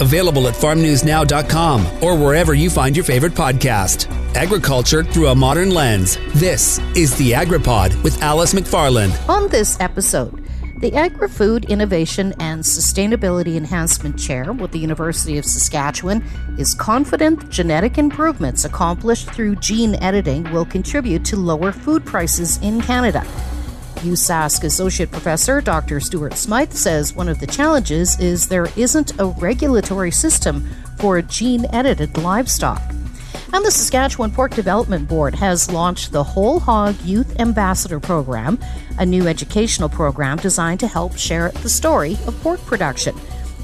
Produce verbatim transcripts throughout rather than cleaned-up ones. Available at farm news now dot com or wherever you find your favorite podcast. Agriculture through a modern lens. This is the Agri-Pod with Alice McFarlane. On this episode, the Agri-Food Innovation and Sustainability Enhancement Chair with the University of Saskatchewan is confident genetic improvements accomplished through gene editing will contribute to lower food prices in Canada. U S A S C Associate Professor Doctor Stuart Smythe says one of the challenges is there isn't a regulatory system for gene-edited livestock. And the Saskatchewan Pork Development Board has launched the Whole Hog Youth Ambassador Program, a new educational program designed to help share the story of pork production.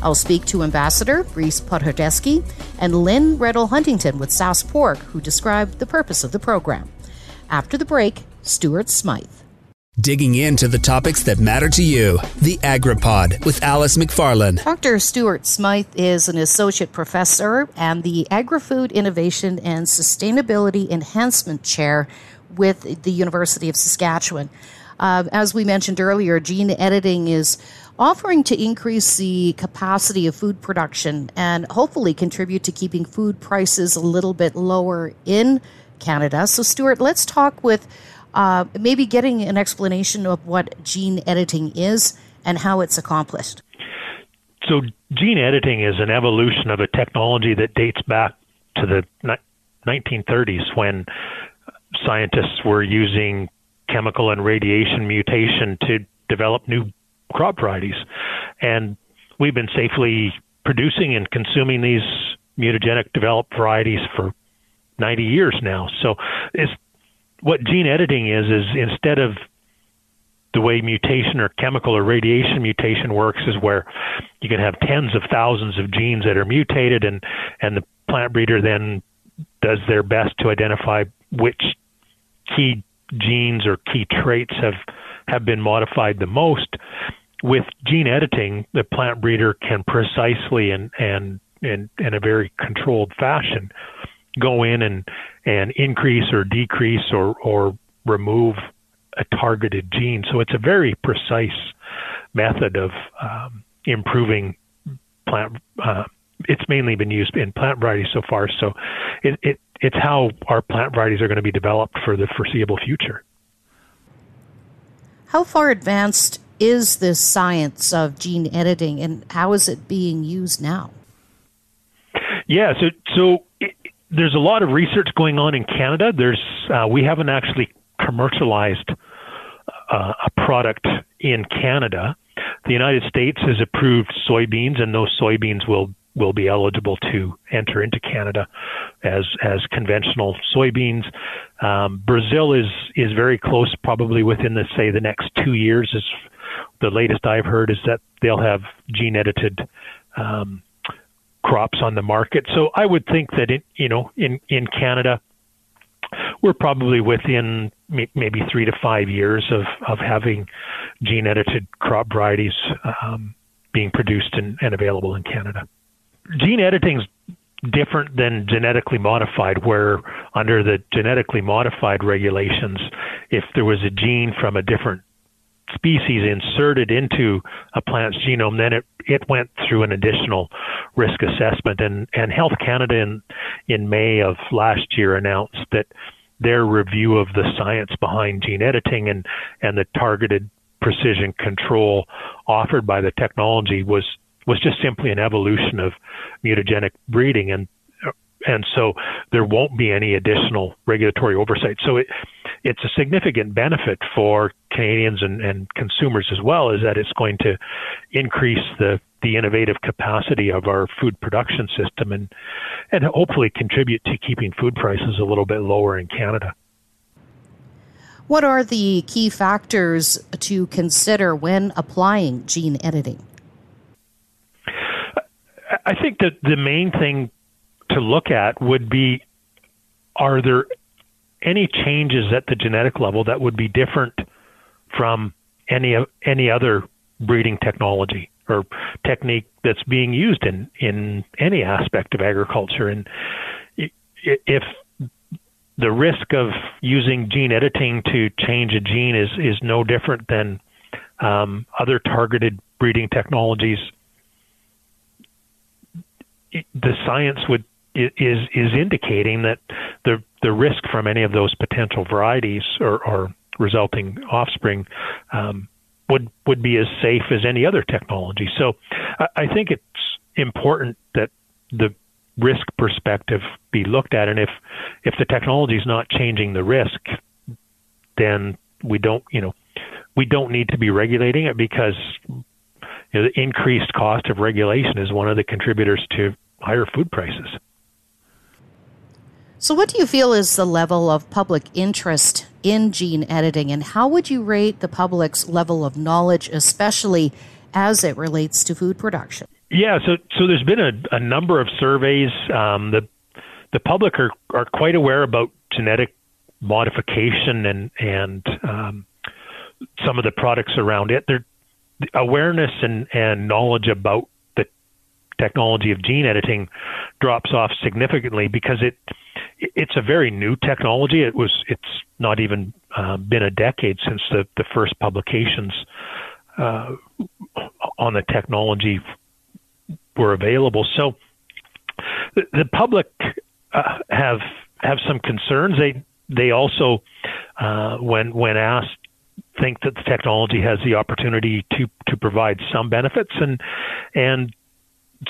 I'll speak to Ambassador Rhys Podhordeski and Lynn Reddle-Huntington with SaskPork, who described the purpose of the program. After the break, Stuart Smythe. Digging into the topics that matter to you, the Agri-Pod with Alice McFarlane. Doctor Stuart Smythe is an associate professor and the Agri-Food Innovation and Sustainability Enhancement Chair with the University of Saskatchewan. Uh, as we mentioned earlier, gene editing is offering to increase the capacity of food production and hopefully contribute to keeping food prices a little bit lower in Canada. So, Stuart, let's talk with Uh, maybe getting an explanation of what gene editing is and how it's accomplished. So gene editing is an evolution of a technology that dates back to the nineteen thirties when scientists were using chemical and radiation mutation to develop new crop varieties. And we've been safely producing and consuming these mutagenic developed varieties for ninety years now. So it's What gene editing is, is instead of the way mutation or chemical or radiation mutation works is where you can have tens of thousands of genes that are mutated and, and the plant breeder then does their best to identify which key genes or key traits have, have been modified the most. With gene editing, the plant breeder can precisely and, and, and in a very controlled fashion go in and, and increase or decrease or, or remove a targeted gene. So it's a very precise method of um, improving plant. Uh, it's mainly been used in plant varieties so far. So it, it it's how our plant varieties are going to be developed for the foreseeable future. How far advanced is this science of gene editing and how is it being used now? Yeah, so... so it, There's a lot of research going on in Canada. There's uh, we haven't actually commercialized uh, a product in Canada. The United States has approved soybeans, and those soybeans will, will be eligible to enter into Canada as as conventional soybeans. Um, Brazil is is very close, probably within the say the next two years. Is the latest I've heard is that they'll have gene edited Um, crops on the market. So I would think that, it, you know, in, in Canada, we're probably within maybe three to five years of, of having gene edited crop varieties um, being produced and, and available in Canada. Gene editing is different than genetically modified, where under the genetically modified regulations, if there was a gene from a different species inserted into a plant's genome, then it, it went through an additional risk assessment. And, and Health Canada in, in May of last year announced that their review of the science behind gene editing and, and the targeted precision control offered by the technology was, was just simply an evolution of mutagenic breeding. And, and so there won't be any additional regulatory oversight. So it, it's a significant benefit for Canadians and, and consumers as well, is that it's going to increase the, the innovative capacity of our food production system and, and hopefully contribute to keeping food prices a little bit lower in Canada. What are the key factors to consider when applying gene editing? I think that the main thing to look at would be, are there any changes at the genetic level that would be different from any any other breeding technology or technique that's being used in, in any aspect of agriculture? And if the risk of using gene editing to change a gene is, is no different than um, other targeted breeding technologies, it, the science would is is indicating that the the risk from any of those potential varieties or, or resulting offspring um, would would be as safe as any other technology. So I, I think it's important that the risk perspective be looked at, and if if the technology is not changing the risk, then we don't you know we don't need to be regulating it, because you know, the increased cost of regulation is one of the contributors to higher food prices. So what do you feel is the level of public interest in gene editing, and how would you rate the public's level of knowledge, especially as it relates to food production? Yeah, so so there's been a, a number of surveys. Um, the the public are, are quite aware about genetic modification and and um, some of the products around it. Their awareness and, and knowledge about the technology of gene editing drops off significantly because it It's a very new technology. It was. It's not even uh, been a decade since the, the first publications uh, on the technology were available. So the, the public uh, have have some concerns. They they also, uh, when when asked, think that the technology has the opportunity to, to provide some benefits, and and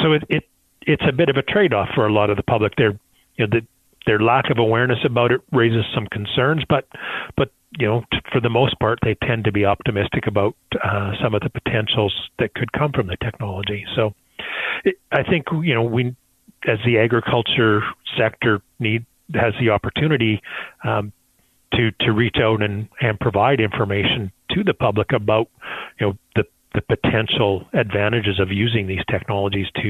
so it, it it's a bit of a trade-off for a lot of the public. They're you know the Their lack of awareness about it raises some concerns, but, but you know, t- for the most part, they tend to be optimistic about uh, some of the potentials that could come from the technology. So, it, I think you know, we, as the agriculture sector, need has the opportunity um, to to reach out and, and provide information to the public about you know the the potential advantages of using these technologies to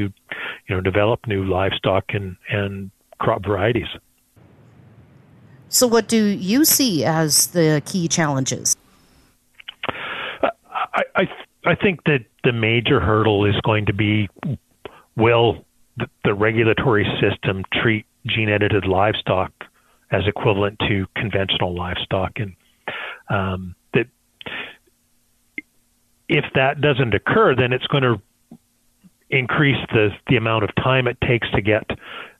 you know develop new livestock and and crop varieties. So what do you see as the key challenges? I, I, I think that the major hurdle is going to be, will the, the regulatory system treat gene-edited livestock as equivalent to conventional livestock? And um, that if that doesn't occur, then it's going to increase the, the amount of time it takes to get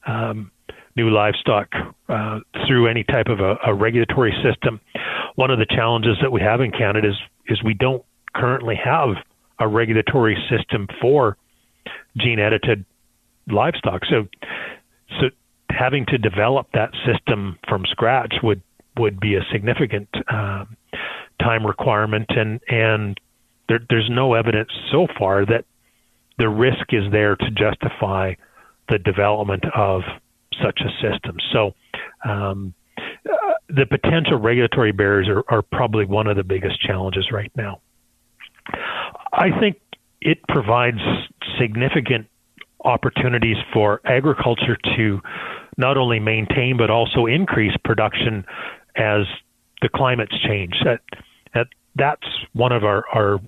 um, new livestock uh, through any type of a, a regulatory system. One of the challenges that we have in Canada is, is we don't currently have a regulatory system for gene-edited livestock. So, so having to develop that system from scratch would, would be a significant um, time requirement, and and there, there's no evidence so far that the risk is there to justify the development of such a system. So um, uh, the potential regulatory barriers are, are probably one of the biggest challenges right now. I think it provides significant opportunities for agriculture to not only maintain but also increase production as the climates change. That, that that's one of our, our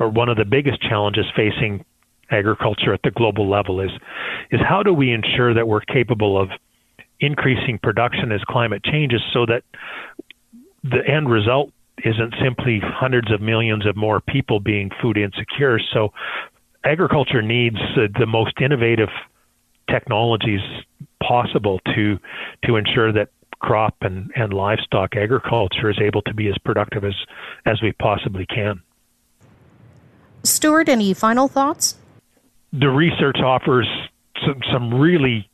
or one of the biggest challenges facing agriculture at the global level is is how do we ensure that we're capable of increasing production as climate changes, so that the end result isn't simply hundreds of millions of more people being food insecure. So agriculture needs uh, the most innovative technologies possible to to ensure that crop and, and livestock agriculture is able to be as productive as, as we possibly can. Stuart, any final thoughts? The research offers some, some really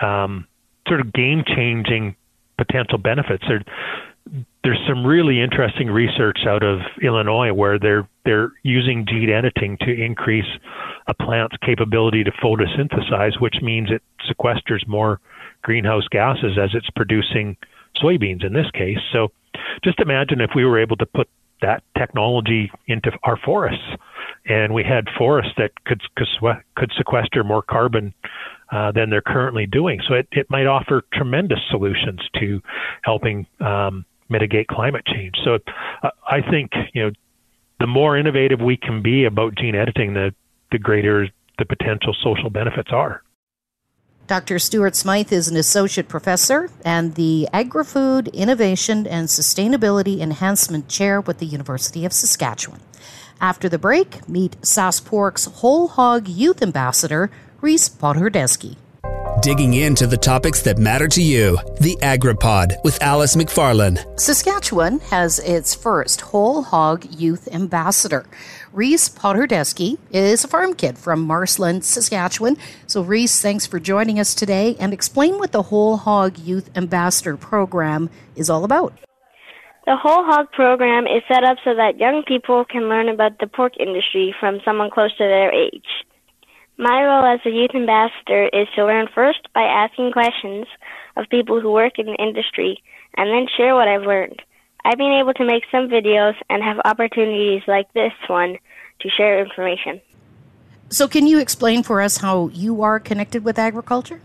um, sort of game-changing potential benefits. There, there's some really interesting research out of Illinois where they're they're using gene editing to increase a plant's capability to photosynthesize, which means it sequesters more greenhouse gases as it's producing soybeans in this case. So just imagine if we were able to put that technology into our forests, and we had forests that could could sequester more carbon uh, than they're currently doing. So it, it might offer tremendous solutions to helping um, mitigate climate change. So uh, I think you know the more innovative we can be about gene editing, the the greater the potential social benefits are. Doctor Stuart Smythe is an associate professor and the Agri-Food Innovation and Sustainability Enhancement Chair with the University of Saskatchewan. After the break, meet SaskPork's Whole Hog Youth Ambassador, Rhys Podhordeski. Digging into the topics that matter to you. The Agri-Pod with Alice McFarlane. Saskatchewan has its first Whole Hog Youth Ambassador. Rhys Podhordeski is a farm kid from Marshland, Saskatchewan. So Rhys, thanks for joining us today and explain what the Whole Hog Youth Ambassador Program is all about. The Whole Hog program is set up so that young people can learn about the pork industry from someone close to their age. My role as a youth ambassador is to learn first by asking questions of people who work in the industry and then share what I've learned. I've been able to make some videos and have opportunities like this one to share information. So can you explain for us how you are connected with agriculture?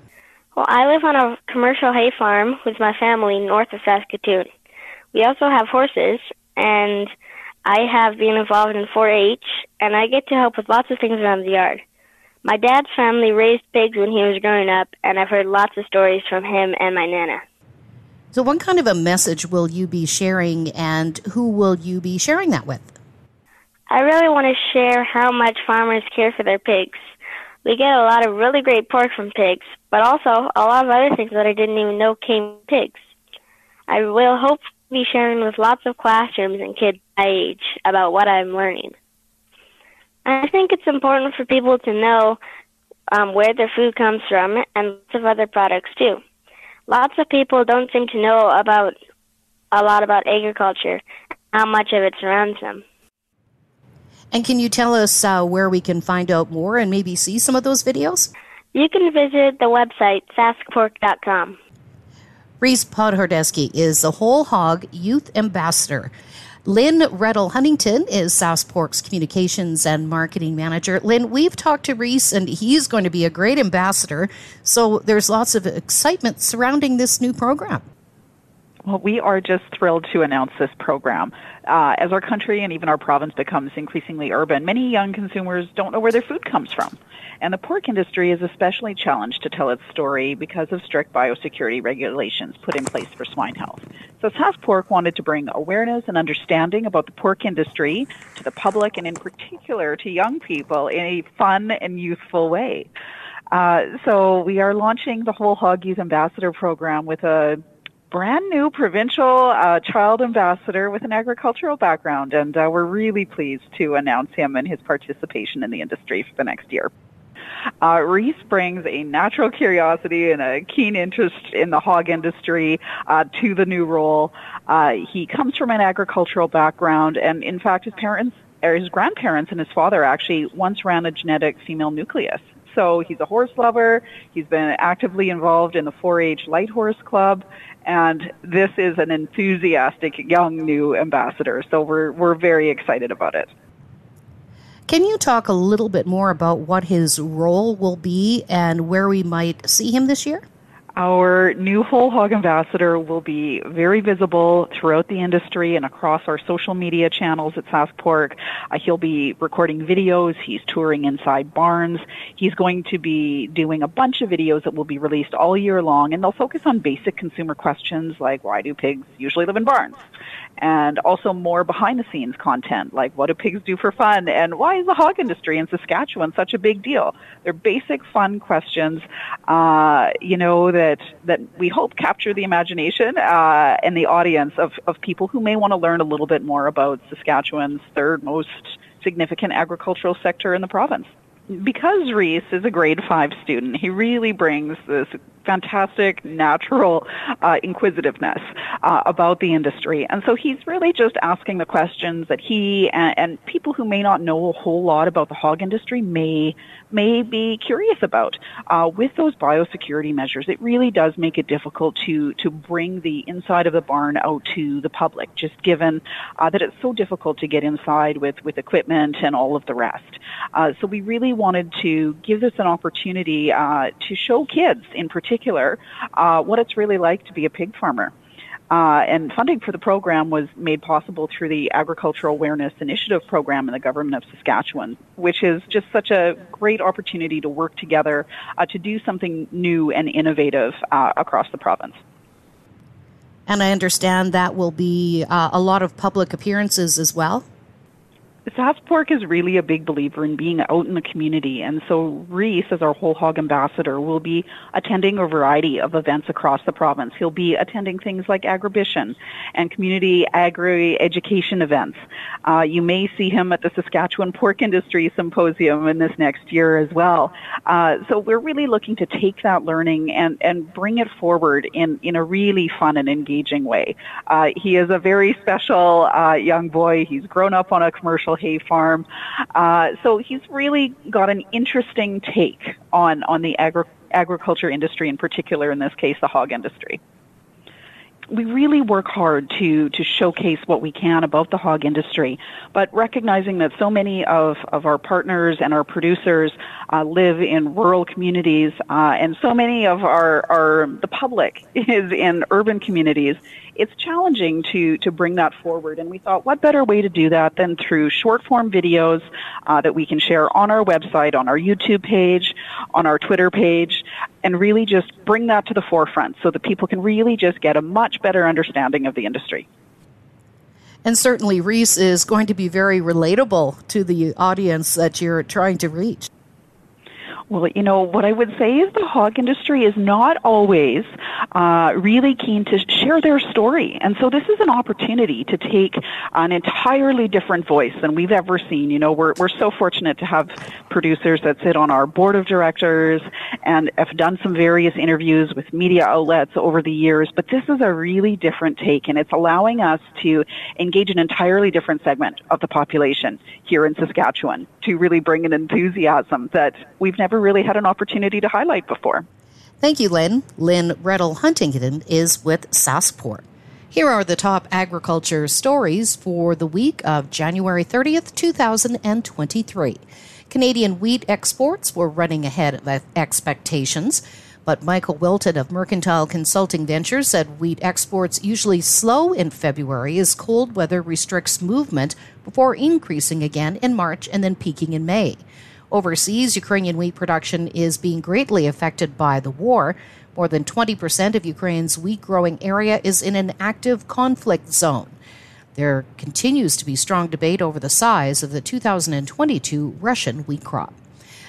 Well, I live on a commercial hay farm with my family north of Saskatoon. We also have horses, and I have been involved in four H, and I get to help with lots of things around the yard. My dad's family raised pigs when he was growing up, and I've heard lots of stories from him and my Nana. So what kind of a message will you be sharing, and who will you be sharing that with? I really want to share how much farmers care for their pigs. We get a lot of really great pork from pigs, but also a lot of other things that I didn't even know came from pigs. I will hope to be sharing with lots of classrooms and kids my age about what I'm learning. I think it's important for people to know um, where their food comes from and lots of other products, too. Lots of people don't seem to know about a lot about agriculture, how much of it surrounds them. And can you tell us uh, where we can find out more and maybe see some of those videos? You can visit the website, sask pork dot com. Rhys Podhordeski is the Whole Hog Youth Ambassador. Lynn Reddle-Huntington is SaskPork's Communications and Marketing Manager. Lynn, we've talked to Rhys, and he's going to be a great ambassador. So there's lots of excitement surrounding this new program. Well, we are just thrilled to announce this program. Uh, as our country and even our province becomes increasingly urban, many young consumers don't know where their food comes from. And the pork industry is especially challenged to tell its story because of strict biosecurity regulations put in place for swine health. So SaskPork wanted to bring awareness and understanding about the pork industry to the public and in particular to young people in a fun and youthful way. Uh, so we are launching the Whole Hog Youth Ambassador Program with a brand new provincial uh, child ambassador with an agricultural background, and uh, we're really pleased to announce him and his participation in the industry for the next year. Uh, Rhys brings a natural curiosity and a keen interest in the hog industry uh, to the new role. Uh, he comes from an agricultural background, and in fact his parents, or his grandparents and his father actually once ran a genetic female nucleus. So he's a horse lover, he's been actively involved in the four H Light Horse Club, and this is an enthusiastic young new ambassador, so we're we're very excited about it. Can you talk a little bit more about what his role will be and where we might see him this year? Our new Whole Hog Ambassador will be very visible throughout the industry and across our social media channels at SaskPork. Uh, he'll be recording videos. He's touring inside barns. He's going to be doing a bunch of videos that will be released all year long, and they'll focus on basic consumer questions like why do pigs usually live in barns? And also more behind-the-scenes content like what do pigs do for fun and why is the hog industry in Saskatchewan such a big deal? They're basic, fun questions, uh, you know, that That, that we hope capture the imagination uh, and the audience of, of people who may want to learn a little bit more about Saskatchewan's third most significant agricultural sector in the province. Because Rhys is a grade five student, he really brings this fantastic natural uh, inquisitiveness uh, about the industry. And so he's really just asking the questions that he and, and people who may not know a whole lot about the hog industry may may be curious about. Uh, with those biosecurity measures, it really does make it difficult to, to bring the inside of the barn out to the public, just given uh, that it's so difficult to get inside with, with equipment and all of the rest. Uh, so we really wanted to give this an opportunity uh, to show kids in particular Uh, what it's really like to be a pig farmer. Uh, and funding for the program was made possible through the Agricultural Awareness Initiative Program in the Government of Saskatchewan, which is just such a great opportunity to work together uh, to do something new and innovative uh, across the province. And I understand that will be uh, a lot of public appearances as well? SaskPork is really a big believer in being out in the community, and so Rhys, as our Whole Hog Ambassador, will be attending a variety of events across the province. He'll be attending things like Agribition and community agri-education events. Uh, you may see him at the Saskatchewan Pork Industry Symposium in this next year as well. Uh, so we're really looking to take that learning and, and bring it forward in, in a really fun and engaging way. Uh, he is a very special uh, young boy. He's grown up on a commercial hay farm. Uh, so he's really got an interesting take on, on the agri- agriculture industry, in particular, in this case, the hog industry. We really work hard to, to showcase what we can about the hog industry, but recognizing that so many of, of our partners and our producers uh, live in rural communities, uh, and so many of our, our, the public is in urban communities, it's challenging to, to bring that forward. And we thought, what better way to do that than through short form videos uh, that we can share on our website, on our YouTube page, on our Twitter page, and really just bring that to the forefront so that people can really just get a much better understanding of the industry. And certainly Rhys is going to be very relatable to the audience that you're trying to reach. Well, you know, what I would say is the hog industry is not always uh, really keen to share their story. And so this is an opportunity to take an entirely different voice than we've ever seen. You know, we're we're so fortunate to have producers that sit on our board of directors and have done some various interviews with media outlets over the years. But this is a really different take, and it's allowing us to engage an entirely different segment of the population here in Saskatchewan to really bring an enthusiasm that we've never really had an opportunity to highlight before. Thank you, Lynn. Lynn Reddle-Huntington is with SaskPork. Here are the top agriculture stories for the week of January thirtieth, two thousand twenty-three. Canadian wheat exports were running ahead of expectations, but Michael Wilton of Mercantile Consulting Ventures said wheat exports usually slow in February as cold weather restricts movement before increasing again in March and then peaking in May. Overseas, Ukrainian wheat production is being greatly affected by the war. More than twenty percent of Ukraine's wheat-growing area is in an active conflict zone. There continues to be strong debate over the size of the two thousand twenty-two Russian wheat crop.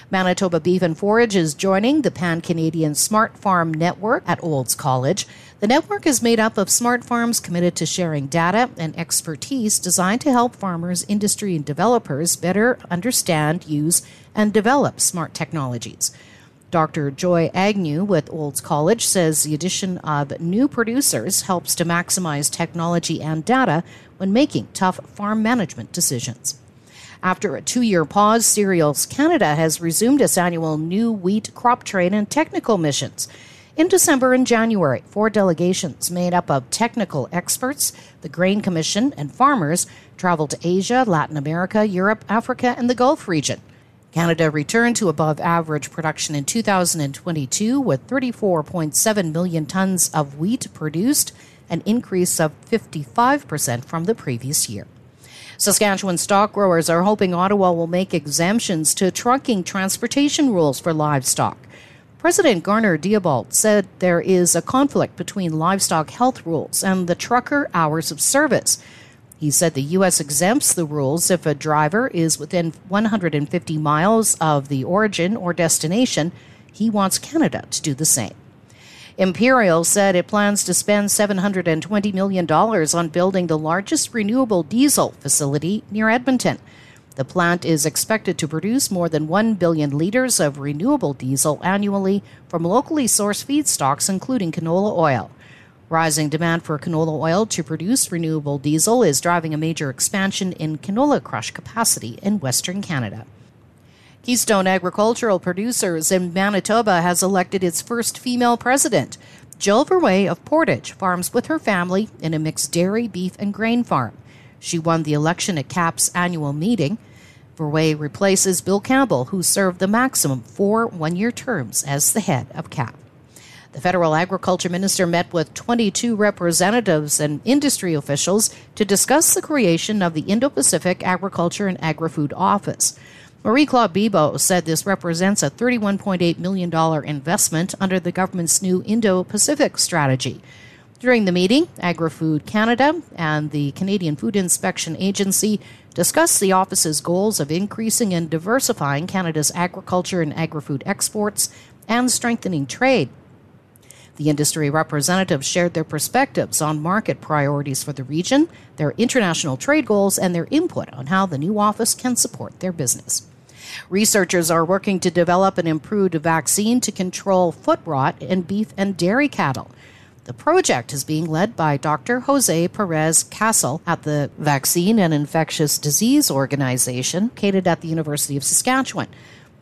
Manitoba Beef and Forage is joining the Pan-Canadian Smart Farm Network at Olds College. The network is made up of smart farms committed to sharing data and expertise designed to help farmers, industry, and developers better understand, use, and develop smart technologies. Doctor Joy Agnew with Olds College says the addition of new producers helps to maximize technology and data when making tough farm management decisions. After a two-year pause, Cereals Canada has resumed its annual new wheat crop trade and technical missions. In December and January, four delegations made up of technical experts, the Grain Commission, and farmers traveled to Asia, Latin America, Europe, Africa, and the Gulf region. Canada returned to above-average production in two thousand twenty-two with thirty-four point seven million tons of wheat produced, an increase of fifty-five percent from the previous year. Saskatchewan stock growers are hoping Ottawa will make exemptions to trucking transportation rules for livestock. President Garner Diabolt said there is a conflict between livestock health rules and the trucker hours of service. He said the U S exempts the rules if a driver is within one hundred fifty miles of the origin or destination. He wants Canada to do the same. Imperial said it plans to spend seven hundred twenty million dollars on building the largest renewable diesel facility near Edmonton. The plant is expected to produce more than one billion litres of renewable diesel annually from locally sourced feedstocks, including canola oil. Rising demand for canola oil to produce renewable diesel is driving a major expansion in canola crush capacity in Western Canada. Keystone Agricultural Producers in Manitoba has elected its first female president. Jill Verwey of Portage farms with her family in a mixed dairy, beef, and grain farm. She won the election at C A P's annual meeting. Verwey replaces Bill Campbell, who served the maximum four one-year terms as the head of C A P. The federal agriculture minister met with twenty-two representatives and industry officials to discuss the creation of the Indo-Pacific Agriculture and Agri-Food Office. Marie-Claude Bebo said this represents a thirty-one point eight million dollars investment under the government's new Indo-Pacific strategy. During the meeting, Agri-Food Canada and the Canadian Food Inspection Agency discuss the office's goals of increasing and diversifying Canada's agriculture and agri-food exports and strengthening trade. The industry representatives shared their perspectives on market priorities for the region, their international trade goals, and their input on how the new office can support their business. Researchers are working to develop an improved vaccine to control foot rot in beef and dairy cattle. The project is being led by Doctor Jose Perez-Castell at the Vaccine and Infectious Disease Organization, located at the University of Saskatchewan.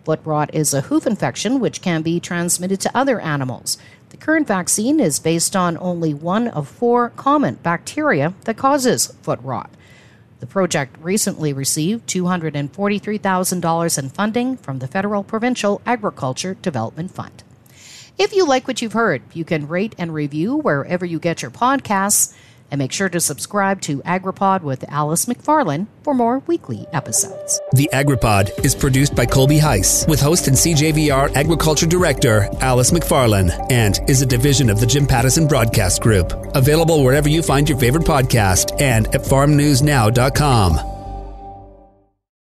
Foot rot is a hoof infection which can be transmitted to other animals. The current vaccine is based on only one of four common bacteria that causes foot rot. The project recently received two hundred forty-three thousand dollars in funding from the Federal Provincial Agriculture Development Fund. If you like what you've heard, you can rate and review wherever you get your podcasts, and make sure to subscribe to Agri-Pod with Alice McFarlane for more weekly episodes. The Agri-Pod is produced by Colby Heiss with host and C J V R Agriculture Director Alice McFarlane and is a division of the Jim Pattison Broadcast Group. Available wherever you find your favorite podcast and at farm news now dot com.